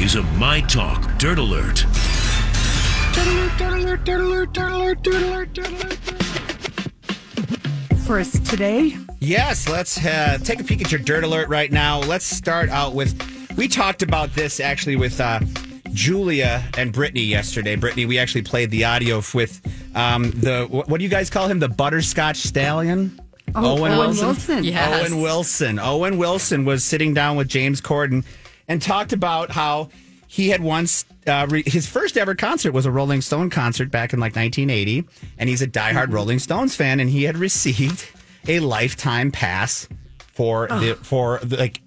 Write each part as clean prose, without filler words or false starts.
Is a My Talk Dirt Alert. For us today? Yes, let's take a peek at your Dirt Alert right now. Let's start out with, we talked about this actually with Julia and Brittany yesterday. Brittany, we actually played the audio with what do you guys call him? The butterscotch stallion? Oh, Owen Wilson. Yes. Owen Wilson was sitting down with James Corden and talked about how he had once, his first ever concert was a Rolling Stone concert back in like 1980. And he's a diehard Rolling Stones fan. And he had received a lifetime pass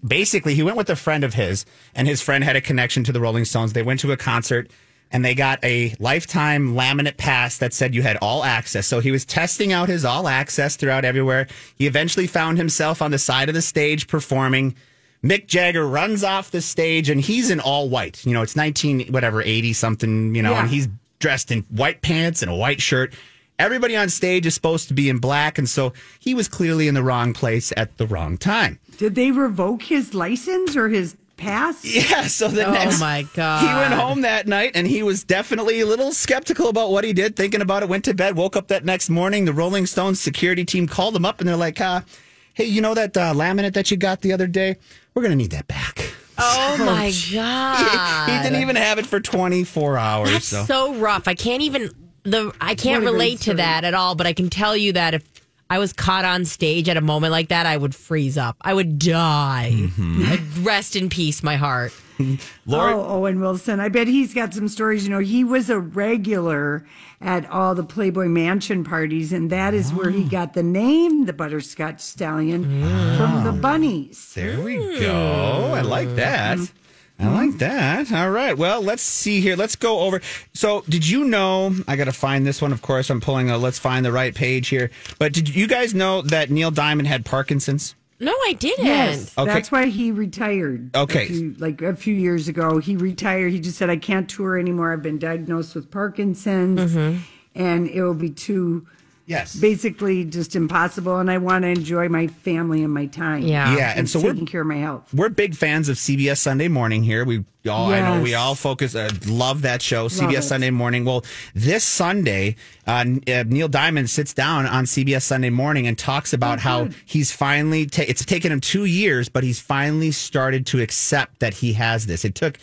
basically he went with a friend of his. And his friend had a connection to the Rolling Stones. They went to a concert and they got a lifetime laminate pass that said you had all access. So he was testing out his all access throughout everywhere. He eventually found himself on the side of the stage performing. Mick Jagger runs off the stage, and he's in all white. You know, it's 1980-something, and he's dressed in white pants and a white shirt. Everybody on stage is supposed to be in black, and so he was clearly in the wrong place at the wrong time. Did they revoke his license or his pass? Yeah, so next... Oh, my God. He went home that night, and he was definitely a little skeptical about what he did, thinking about it, went to bed, woke up that next morning. The Rolling Stones security team called him up, and they're like, hey, you know that laminate that you got the other day? We're going to need that back. Oh, my God. He didn't even have it for 24 hours. That's so rough. I can't relate to that at all, but I can tell you that if I was caught on stage at a moment like that, I would freeze up. I would die. Mm-hmm. I'd rest in peace, my heart. Owen Wilson. I bet he's got some stories. You know, he was a regular at all the Playboy Mansion parties, and that is where he got the name, the Butterscotch Stallion, from the Bunnies. There we go. I like that. Mm-hmm. I like that. All right. Well, let's see here. Let's go over. So did you know, I got to find this one. Of course, I'm pulling let's find the right page here. But did you guys know that Neil Diamond had Parkinson's? No, I didn't. Yes, okay. That's why he retired. Okay. A few years ago, he retired. He just said, I can't tour anymore. I've been diagnosed with Parkinson's, and it will be too... Yes. Basically just impossible, and I want to enjoy my family and my time. Yeah. And so we're taking care of my health. We're big fans of CBS Sunday Morning here. I know we all focus, love that show, CBS Sunday Morning. Well, this Sunday, Neil Diamond sits down on CBS Sunday Morning and talks about how he's finally, it's taken him 2 years, but he's finally started to accept that he has this. It took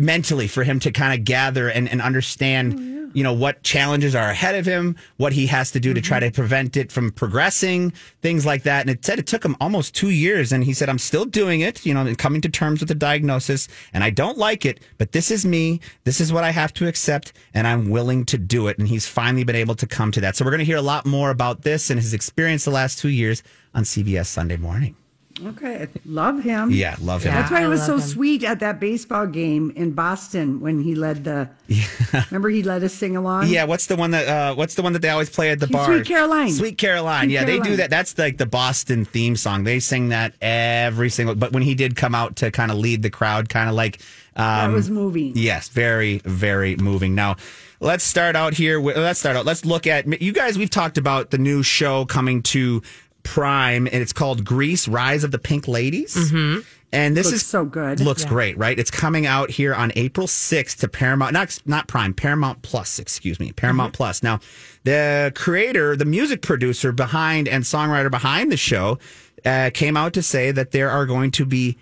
mentally for him to kind of gather and understand what challenges are ahead of him, what he has to do to try to prevent it from progressing, things like that. And it said it took him almost 2 years. And he said, I'm still doing it, and coming to terms with the diagnosis. And I don't like it, but this is me. This is what I have to accept. And I'm willing to do it. And he's finally been able to come to that. So we're going to hear a lot more about this and his experience the last 2 years on CBS Sunday Morning. Okay, love him. Yeah, love him. That's why it was so sweet at that baseball game in Boston when he led the. Remember, he led us sing along. Yeah, what's the one that they always play at the bar? Sweet Caroline. Yeah, they do that. That's like the Boston theme song. They sing that every single. But when he did come out to kind of lead the crowd, kind of like that was moving. Yes, very, very moving. Now. Let's start out here. Let's look at you guys. We've talked about the new show coming to Prime, and it's called Grease, Rise of the Pink Ladies. Mm-hmm. And this is so good. Looks great, right? It's coming out here on April 6th to Paramount, not Prime, Paramount Plus, excuse me, Paramount Plus. Now, the creator, the music producer behind and songwriter behind the show came out to say that there are going to be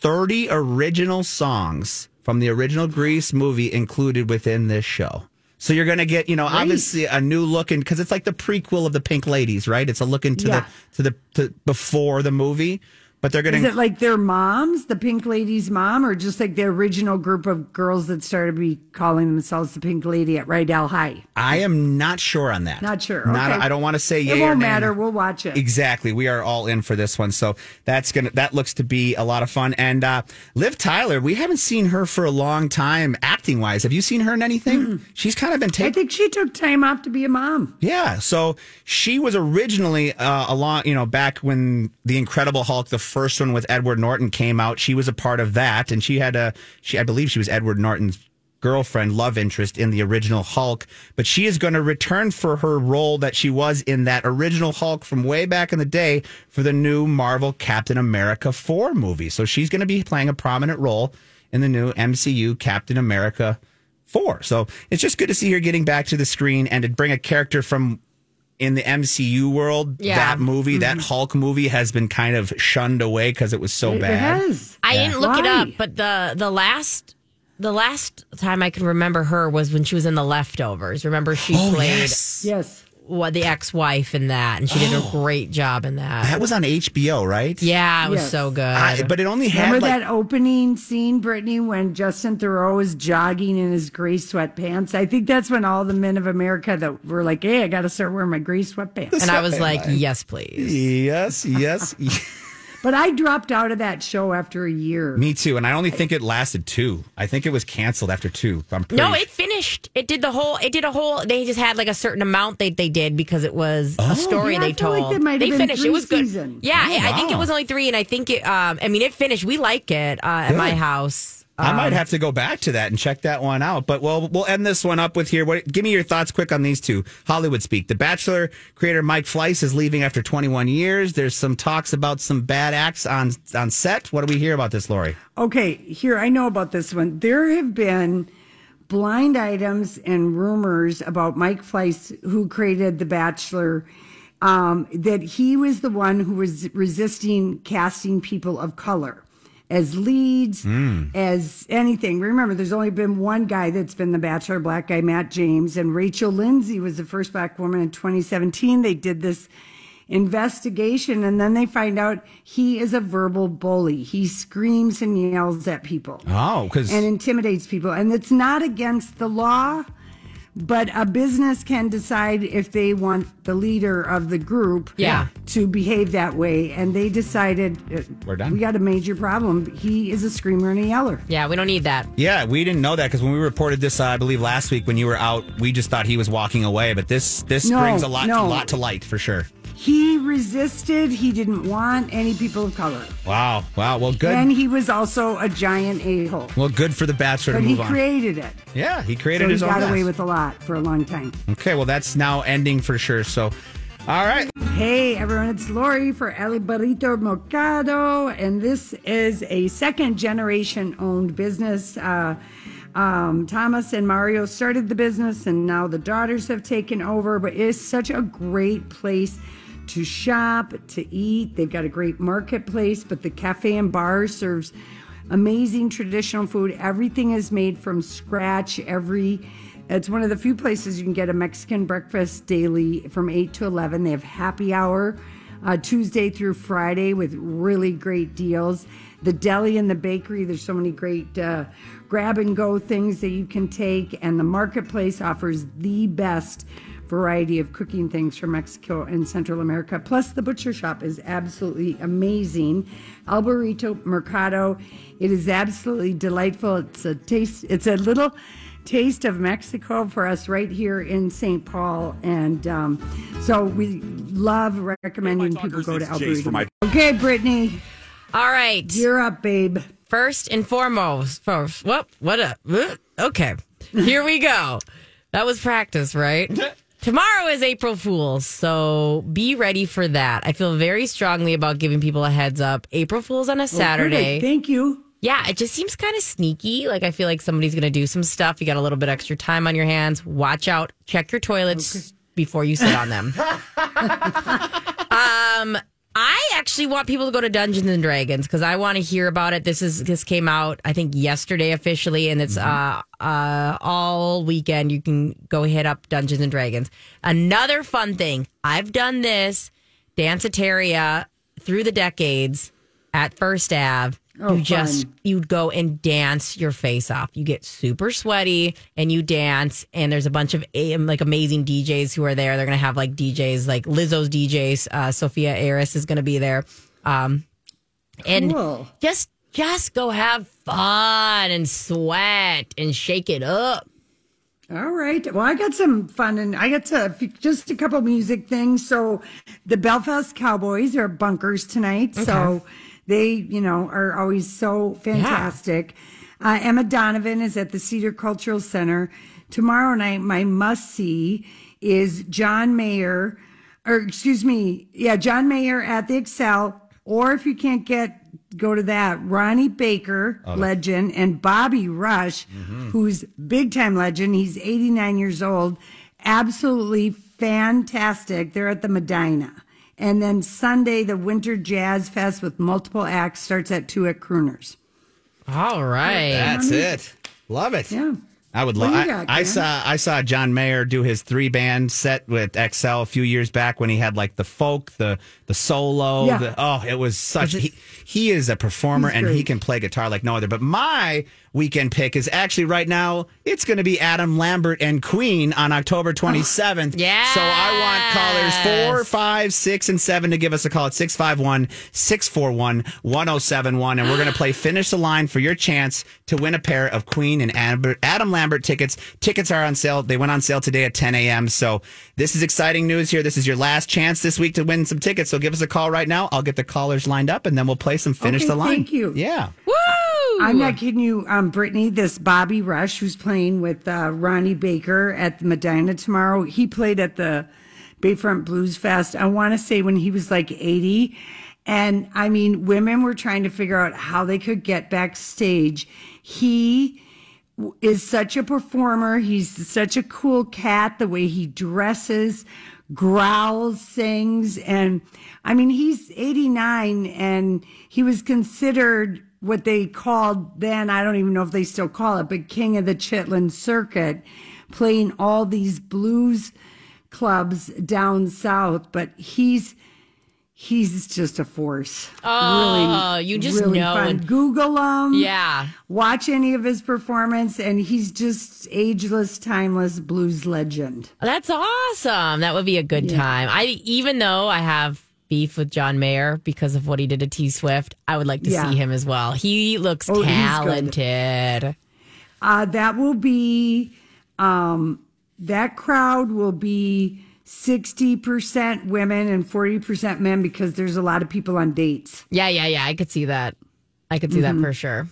30 original songs from the original Grease movie included within this show. So you're going to get, you know, obviously a new look, and because it's like the prequel of the Pink Ladies, right? It's a look into the before the movie. But they're going to. Is it like their moms, the Pink Ladies' mom, or just like the original group of girls that started to be calling themselves the Pink Lady at Rydell High? I am not sure on that. Not sure. Okay. I don't want to say yay or nay. It won't matter. We'll watch it. Exactly. We are all in for this one, so that looks to be a lot of fun. And Liv Tyler, we haven't seen her for a long time acting wise. Have you seen her in anything? Mm-hmm. She's kind of been taking. I think she took time off to be a mom. Yeah. So she was originally along, you know, back when The Incredible Hulk, the first one with Edward Norton came out, she was a part of that, and she had I believe she was Edward Norton's girlfriend, love interest in the original Hulk, but she is going to return for her role that she was in that original Hulk from way back in the day for the new Marvel Captain America 4 movie. So she's going to be playing a prominent role in the new MCU Captain America 4. So it's just good to see her getting back to the screen and to bring a character from in the MCU world, that movie, that Hulk movie has been kind of shunned away because it was so bad. It has. I didn't look it up, but the last time I can remember her was when she was in The Leftovers. Remember, she played the ex-wife in that, and she did a great job in that. That was on HBO, right? Yeah, it was so good. But it only had... Remember that opening scene, Brittany, when Justin Theroux is jogging in his Grease sweatpants? I think that's when all the men of America that were like, hey, I got to start wearing my Grease sweatpants. And I was like, yes, please. Yes. But I dropped out of that show after a year. Me too. And I only think it lasted 2. I think it was canceled after 2. No, it finished. It did a whole. They just had like a certain amount they did because it was a story they told. Like they finished. It was good. Season. Yeah, oh, wow. I think it was only 3. And I think it, it finished. We like it at my house. I might have to go back to that and check that one out. But we'll end this one up with here. Give me your thoughts quick on these two. Hollywood speak. The Bachelor creator Mike Fleiss is leaving after 21 years. There's some talks about some bad acts on set. What do we hear about this, Lori? Okay, here, I know about this one. There have been blind items and rumors about Mike Fleiss, who created The Bachelor, that he was the one who was resisting casting people of color as leads, as anything. Remember, there's only been one guy that's been The Bachelor, black guy, Matt James, and Rachel Lindsay was the first black woman in 2017. They did this investigation, and then they find out he is a verbal bully. He screams and yells at people and intimidates people. And it's not against the law, but a business can decide if they want the leader of the group to behave that way. And they decided, we're done. We got a major problem. He is a screamer and a yeller. Yeah, we don't need that. Yeah, we didn't know that because when we reported this, I believe last week when you were out, we just thought he was walking away. But this brings a lot to light for sure. He resisted. He didn't want any people of color. Wow. Well, good. And he was also a giant a-hole. Well, good for The Bachelor to move on. But he created it. Yeah, he created his own mess. He got away with a lot for a long time. Okay, well, that's now ending for sure. So, all right. Hey, everyone, it's Lori for El Burrito Mercado. And this is a second-generation owned business. Thomas and Mario started the business, and now the daughters have taken over. But it's such a great place to shop, to eat. They've got a great marketplace, but the cafe and bar serves amazing traditional food. Everything is made from scratch. It's one of the few places you can get a Mexican breakfast daily from 8 to 11. They have happy hour Tuesday through Friday with really great deals. The deli and the bakery, there's so many great grab-and-go things that you can take. And the marketplace offers the best variety of cooking things from Mexico and Central America. Plus, the butcher shop is absolutely amazing. El Burrito Mercado, it is absolutely delightful. It's a little taste of Mexico for us right here in St. Paul. And so we love recommending people go to El Burrito. Okay, Brittany. All right. You're up, babe. First and foremost. Okay. Here we go. That was practice, right? Tomorrow is April Fool's, so be ready for that. I feel very strongly about giving people a heads up. April Fool's on a Saturday. Pretty. Thank you. Yeah, it just seems kind of sneaky. Like, I feel like somebody's going to do some stuff. You got a little bit extra time on your hands. Watch out. Check your toilets before you sit on them. I actually want people to go to Dungeons and Dragons because I want to hear about it. This came out, I think, yesterday officially, and it's all weekend. You can go hit up Dungeons and Dragons. Another fun thing. I've done this danceteria through the decades at First Ave. Oh, you'd go and dance your face off. You get super sweaty and you dance, and there's a bunch of like amazing DJs who are there. They're going to have like DJs, like Lizzo's DJs. Sophia Aris is going to be there. And cool. just go have fun and sweat and shake it up. All right. Well, I got some fun, and I got just a couple music things. So the Belfast Cowboys are bunkers tonight. Okay. So they, are always so fantastic. Yeah. Emma Donovan is at the Cedar Cultural Center. Tomorrow night, my must-see is John Mayer at the Excel. Or if you can't go to that, Ronnie Baker, legend, and Bobby Rush, who's big-time legend. He's 89 years old. Absolutely fantastic. They're at the Medina. And then Sunday, the Winter Jazz Fest with multiple acts starts at 2 at Crooner's. All right. That's it. Love it. Yeah. I would love it. I saw John Mayer do his 3-band set with XL a few years back when he had like the folk, the solo. Yeah. It was such. He is a performer and he can play guitar like no other. But my weekend pick is actually right now, it's going to be Adam Lambert and Queen on October 27th. Yeah. So I want callers 4, 5, 6, and 7 to give us a call at 651-641-1071. And we're going to play Finish the Line for your chance to win a pair of Queen and Adam Lambert tickets. Tickets are on sale. They went on sale today at 10 a.m. So this is exciting news here. This is your last chance this week to win some tickets. So give us a call right now. I'll get the callers lined up and then we'll play some Finish the Line. Thank you. Yeah. Woo! I'm not kidding you, Brittany. This Bobby Rush, who's playing with Ronnie Baker at the Medina tomorrow, he played at the Bayfront Blues Fest, I want to say when he was like 80. And, I mean, women were trying to figure out how they could get backstage. He is such a performer. He's such a cool cat, the way he dresses, growls, sings. And, I mean, he's 89, and he was considered what they called then, I don't even know if they still call it, but King of the Chitlin Circuit, playing all these blues clubs down south. But he's just a force. Oh, really, you just really know. Fun. Google him. Yeah. Watch any of his performance, and he's just ageless, timeless blues legend. That's awesome. That would be a good time. Even though I have beef with John Mayer because of what he did to T-Swift, I would like to see him as well. He looks talented. That will be, that crowd will be 60% women and 40% men because there's a lot of people on dates. Yeah. I could see that. I could see that for sure.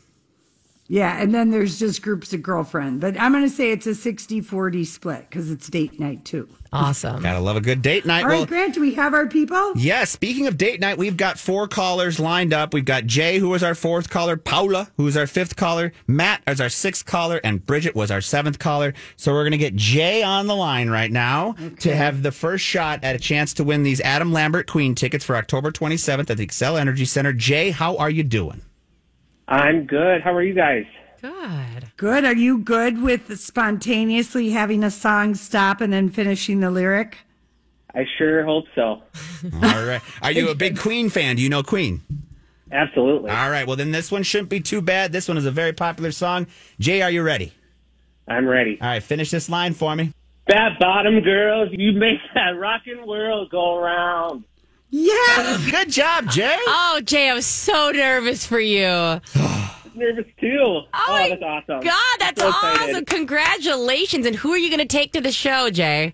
Yeah, and then there's just groups of girlfriends. But I'm going to say it's a 60-40 split because it's date night, too. Awesome. Gotta love a good date night. All right, Grant, do we have our people? Yeah, speaking of date night, we've got 4 callers lined up. We've got Jay, who was our 4th caller, Paula, who was our 5th caller, Matt as our 6th caller, and Bridget was our 7th caller. So we're going to get Jay on the line right now to have the first shot at a chance to win these Adam Lambert Queen tickets for October 27th at the Xcel Energy Center. Jay, how are you doing? I'm good. How are you guys? Good. Are you good with spontaneously having a song stop and then finishing the lyric? I sure hope so. All right. Are you a big Queen fan? Do you know Queen? Absolutely. All right. Well, then this one shouldn't be too bad. This one is a very popular song. Jay, are you ready? I'm ready. All right. Finish this line for me. Fat bottom girls, you make that rockin' world go round. Yeah, good job, Jay. Oh, Jay, I was so nervous for you. Nervous too. Oh, that's awesome. God, that's so awesome. Excited. Congratulations. And who are you going to take to the show, Jay?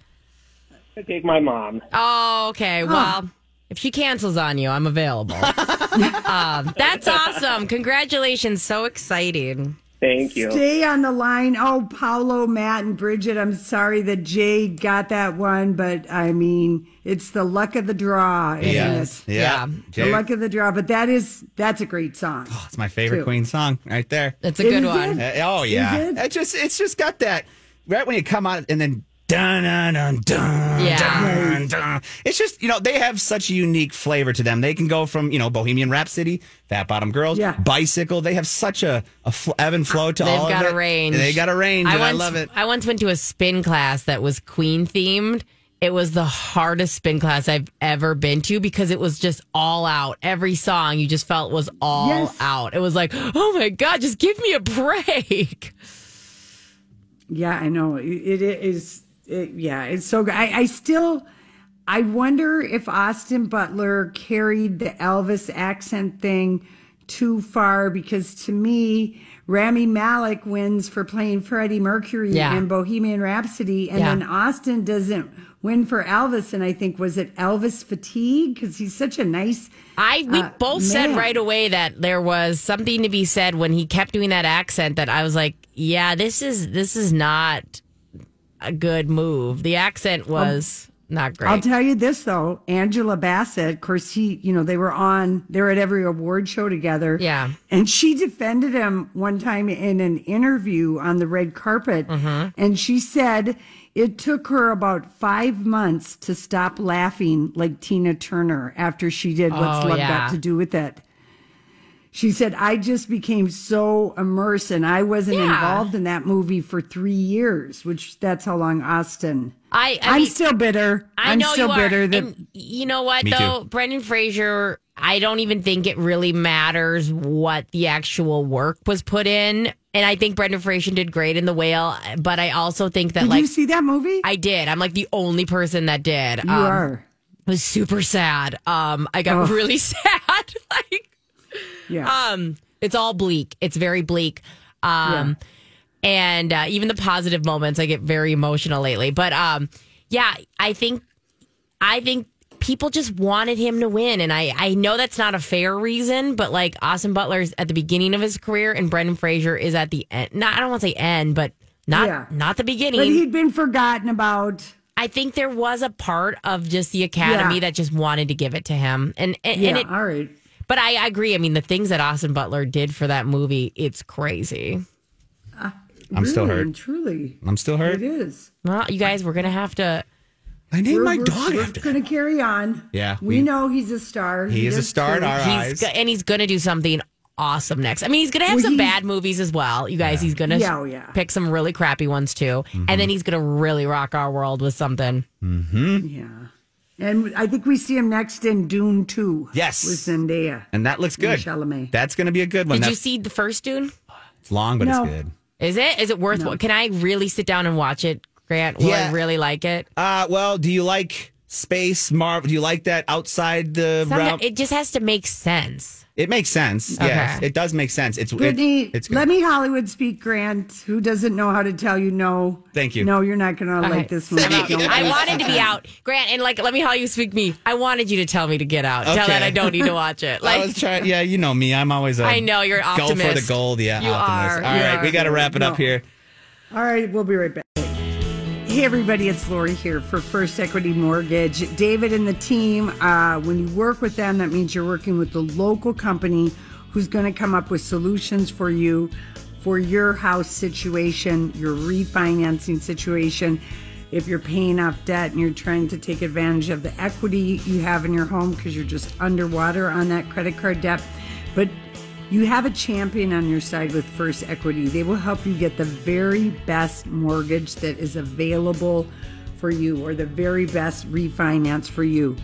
I'm going to take my mom. Oh, okay. Well, if she cancels on you, I'm available. That's awesome. Congratulations. So exciting. Thank you. Stay on the line. Oh, Paolo, Matt, and Bridget, I'm sorry that Jay got that one, but I mean, it's the luck of the draw, isn't it? Yeah. The luck of the draw. But that's a great song. Oh, it's my favorite Queen song right there. That's a good one. It's just got that right when you come out and then dun, dun, dun, dun, yeah. dun, dun. It's just, you know, they have such a unique flavor to them. They can go from, you know, Bohemian Rhapsody, Fat Bottom Girls, yeah. Bicycle. They have such a ebb and flow to all of it. They've got a range. They got a range, and I love it. I once went to a spin class that was Queen themed. It was the hardest spin class I've ever been to because it was just all out. Every song you just felt was all yes. out. It was like, oh my God, just give me a break. Yeah, I know. It is, it's so good. I wonder if Austin Butler carried the Elvis accent thing too far, because to me, Rami Malek wins for playing Freddie Mercury yeah. in Bohemian Rhapsody, and yeah. then Austin doesn't win for Elvis. And I think, was it Elvis fatigue? Because he's such a nice we both man. Said right away that there was something to be said when he kept doing that accent, that I was like, yeah, this is not a good move. The accent was not great. I'll tell you this though, Angela Bassett, of course, they were at every award show together. Yeah. And she defended him one time in an interview on the red carpet. Mm-hmm. And she said it took her about 5 months to stop laughing like Tina Turner after she did What's Love Got to Do with It. She said, I just became so immersed, and I wasn't involved in that movie for 3 years, which that's how long Austin. I'm still bitter. I know I'm still bitter. And you know what, though? Too. Brendan Fraser, I don't even think it really matters what the actual work was put in. And I think Brendan Fraser did great in The Whale, but I also think that, did you see that movie? I did. I'm like the only person that did. You are. It was super sad. I got really sad. Yeah. It's all bleak. It's very bleak. And even the positive moments, I get very emotional lately. But I think people just wanted him to win. And I know that's not a fair reason, but like Austin Butler's at the beginning of his career and Brendan Fraser is at the end. Not, I don't want to say end, but not the beginning. But he'd been forgotten about. I think there was a part of just the Academy that just wanted to give it to him. And all right. But I agree. I mean, the things that Austin Butler did for that movie, it's crazy. I'm still hurt. Truly. I'm still hurt. It is. Well, you guys, we're going to have to. I named my dog after that. We're going to carry on. Yeah. We know he's a star. He is a star in our eyes. And he's going to do something awesome next. I mean, he's going to have some bad movies as well. You guys, he's going to pick some really crappy ones too. Mm-hmm. And then he's going to really rock our world with something. Mm-hmm. Yeah. And I think we see him next in Dune 2. Yes. With Zendaya. And that looks good. Chalamet. That's going to be a good one. Did you see the first Dune? It's long, but it's good. Is it? Is it worth it? Can I really sit down and watch it, Grant? Will I really like it? Well, do you like space, Marvel? Do you like that outside the realm? It just has to make sense. It makes sense. Okay. Yes, it does make sense. It's good. Let me Hollywood speak, Grant, who doesn't know how to tell you no. Thank you. No, you're not going to like this movie. I wanted to be out, Grant, and let me Hollywood speak me. I wanted you to tell me to get out. Okay. Tell that I don't need to watch it. I was trying. Yeah, you know me. I'm always. I know you're an optimist. Go for the gold. Yeah, you optimist. Are. All right, we got to wrap it up here. All right, we'll be right back. Hey everybody, it's Lori here for First Equity Mortgage. David and the team, when you work with them, that means you're working with the local company who's going to come up with solutions for you, for your house situation, your refinancing situation. If you're paying off debt and you're trying to take advantage of the equity you have in your home because you're just underwater on that credit card debt, but you have a champion on your side with First Equity. They will help you get the very best mortgage that is available for you, or the very best refinance for you.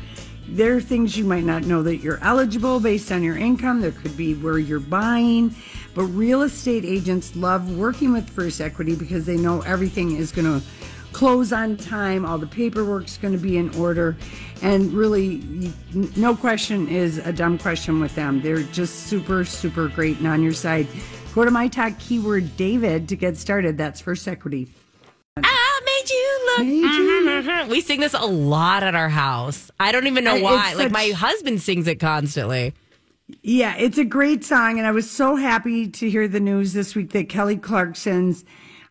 There are things you might not know that you're eligible based on your income. There could be where you're buying. But real estate agents love working with First Equity because they know everything is going to close on time. All the paperwork's going to be in order. And really, no question is a dumb question with them. They're just super, super great and on your side. Go to my talk keyword David to get started. That's First Equity. I made you look. We sing this a lot at our house. I don't even know why. My husband sings it constantly. Yeah, it's a great song. And I was so happy to hear the news this week that Kelly Clarkson's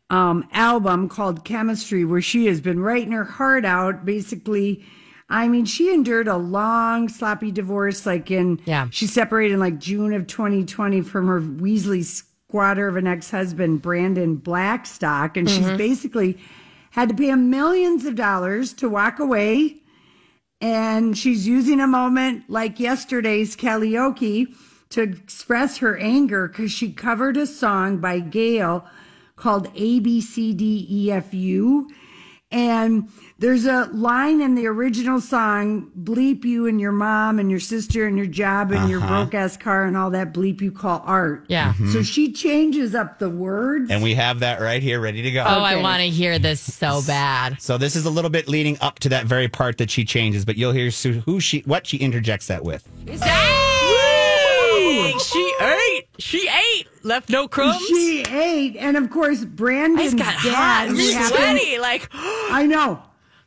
album called Chemistry, where she has been writing her heart out, basically. I mean, she endured a long, sloppy divorce. She separated in June of 2020 from her Weasley squatter of an ex-husband, Brandon Blackstock. And she's basically had to pay him millions of dollars to walk away. And she's using a moment like yesterday's karaoke to express her anger because she covered a song by Gayle called ABCDEFU. And there's a line in the original song, bleep you and your mom and your sister and your job and your broke-ass car and all that bleep you call art. Yeah. Mm-hmm. So she changes up the words. And we have that right here ready to go. Oh, okay. I want to hear this so bad. So this is a little bit leading up to that very part that she changes, but you'll hear what she interjects that with. She ate. Left no crumbs. She ate. And of course, Brandon's dad. Sweaty. I know.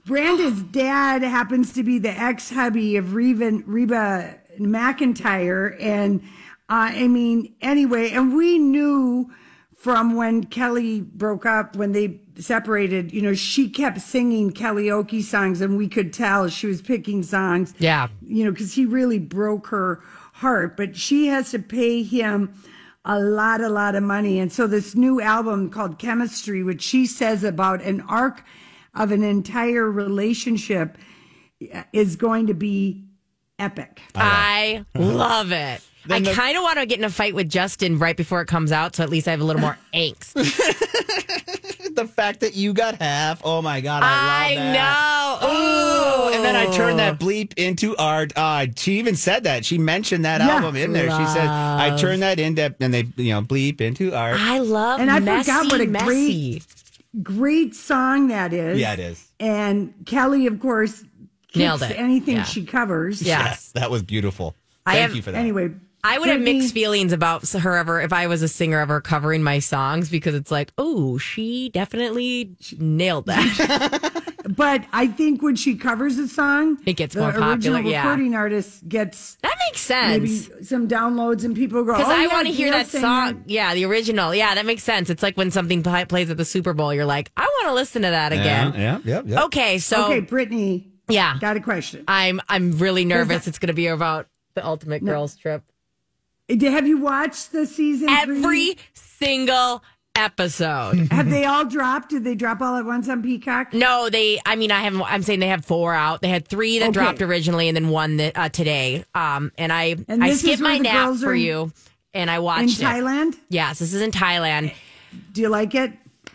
Brandon's dad happens to be the ex-hubby of Reba McEntire. And anyway, and we knew from when Kelly broke up, when they separated, she kept singing karaoke songs and we could tell she was picking songs. Yeah. Because he really broke her heart, but she has to pay him a lot of money. And so this new album called Chemistry, which she says about an arc of an entire relationship, is going to be epic. I love it. Then I kind of want to get in a fight with Justin right before it comes out, so at least I have a little more angst. The fact that you got half. Oh, my God. I love that. I know. Ooh. And then I turned that bleep into art. She even said that. She mentioned that album in there. She said, I turned that into, and they, bleep into art. I love and I messy, forgot what a messy. Great song that is. Yeah, it is. And Kelly, of course, nailed it. Anything she covers. Yes. That was beautiful. Thank you for that. Anyway. I would have mixed feelings about her if I was a singer of her covering my songs, because it's like, oh, she definitely nailed that. But I think when she covers a song, it gets more popular. Original recording artist gets that makes sense. Maybe some downloads and people go, because I want to hear that song. Yeah, the original. Yeah, that makes sense. It's like when something plays at the Super Bowl, you're like, I want to listen to that again. Yeah. Okay, Brittany. Yeah, got a question. I'm really nervous. It's going to be about the ultimate girls trip. Have you watched the season? Every single episode. Have they all dropped? Did they drop all at once on Peacock? No, I haven't. I'm saying they have 4 out. They had 3 that dropped originally, and then 1 that today. And I skipped my nap for you, and I watched it. In Thailand? Yes, this is in Thailand. Do you like it?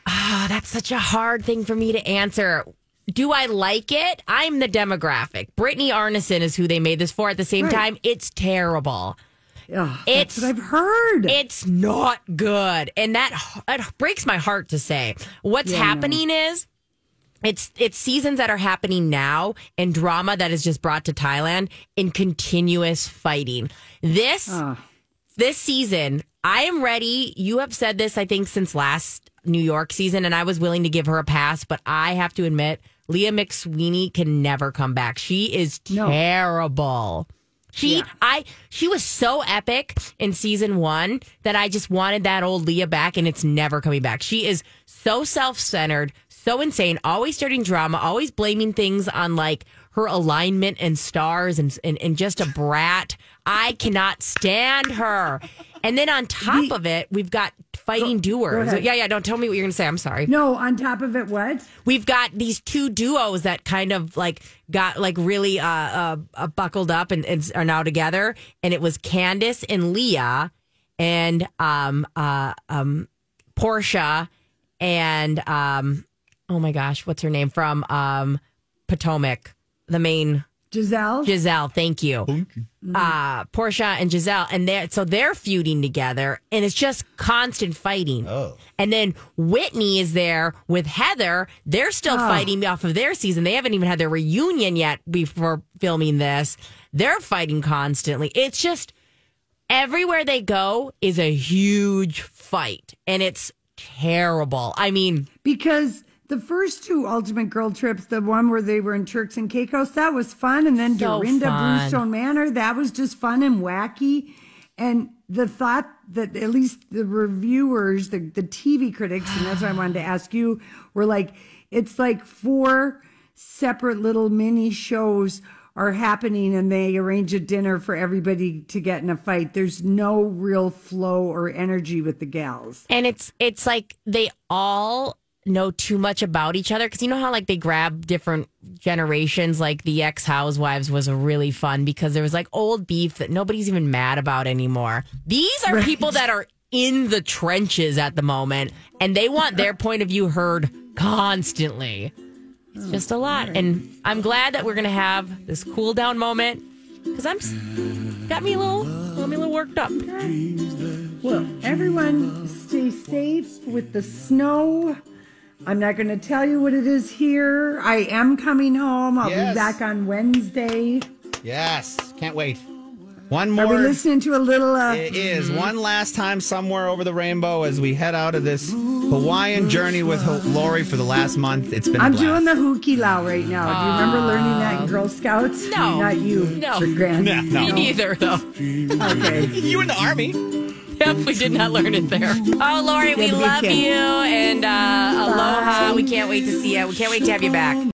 Oh, that's such a hard thing for me to answer. Do I like it? I'm the demographic. Brittany Arneson is who they made this for. At the same time, it's terrible. Oh, that's what I've heard. It's not good. And that breaks my heart to say. What's happening is it's seasons that are happening now and drama that is just brought to Thailand in continuous fighting. This season, I am ready. You have said this, I think, since last New York season, and I was willing to give her a pass, but I have to admit, Leah McSweeney can never come back. She is terrible. She was so epic in season 1 that I just wanted that old Leah back, and it's never coming back. She is so self-centered, so insane, always starting drama, always blaming things on her alignment and stars and just a brat. I cannot stand her. And then on top of it, we've got fighting duos. Yeah, don't tell me what you're going to say. I'm sorry. No, on top of it, what? We've got these 2 duos that kind of got really buckled up and are now together. And it was Candace and Leah and Portia and, oh my gosh, what's her name from Potomac, the main... Giselle, thank you. Portia and Giselle. And they're feuding together, and it's just constant fighting. Oh. And then Whitney is there with Heather. They're still fighting off of their season. They haven't even had their reunion yet before filming this. They're fighting constantly. It's just everywhere they go is a huge fight, and it's terrible. Because... the first 2 Ultimate Girl Trips, the one where they were in Turks and Caicos, that was fun. And then so Dorinda, Bluestone Manor, that was just fun and wacky. And the thought that at least the reviewers, the TV critics, and that's what I wanted to ask you, were like, it's like 4 separate little mini shows are happening and they arrange a dinner for everybody to get in a fight. There's no real flow or energy with the gals. And it's like they all... know too much about each other, because you know how like they grab different generations, like the ex-Housewives was really fun because there was like old beef that nobody's even mad about anymore. These are people that are in the trenches at the moment and they want their point of view heard constantly. It's just a lot. And I'm glad that we're gonna have this cool down moment, because I'm got me a little worked up. Well, everyone stay safe with the snow. I'm not going to tell you what it is here. I am coming home. I'll be back on Wednesday. Yes. Can't wait. One more. Are we listening to a little... It is. One last time somewhere over the rainbow as we head out of this Hawaiian journey with Lori for the last month. It's been a blast. I'm doing the hukilau right now. Do you remember learning that in Girl Scouts? No. Not you. No. Your grandma. No. Me neither, though. Okay. You were in the Army. Yep, we did not learn it there. Oh, Lori, we love you. And aloha. We can't wait to see you. We can't wait to have you back.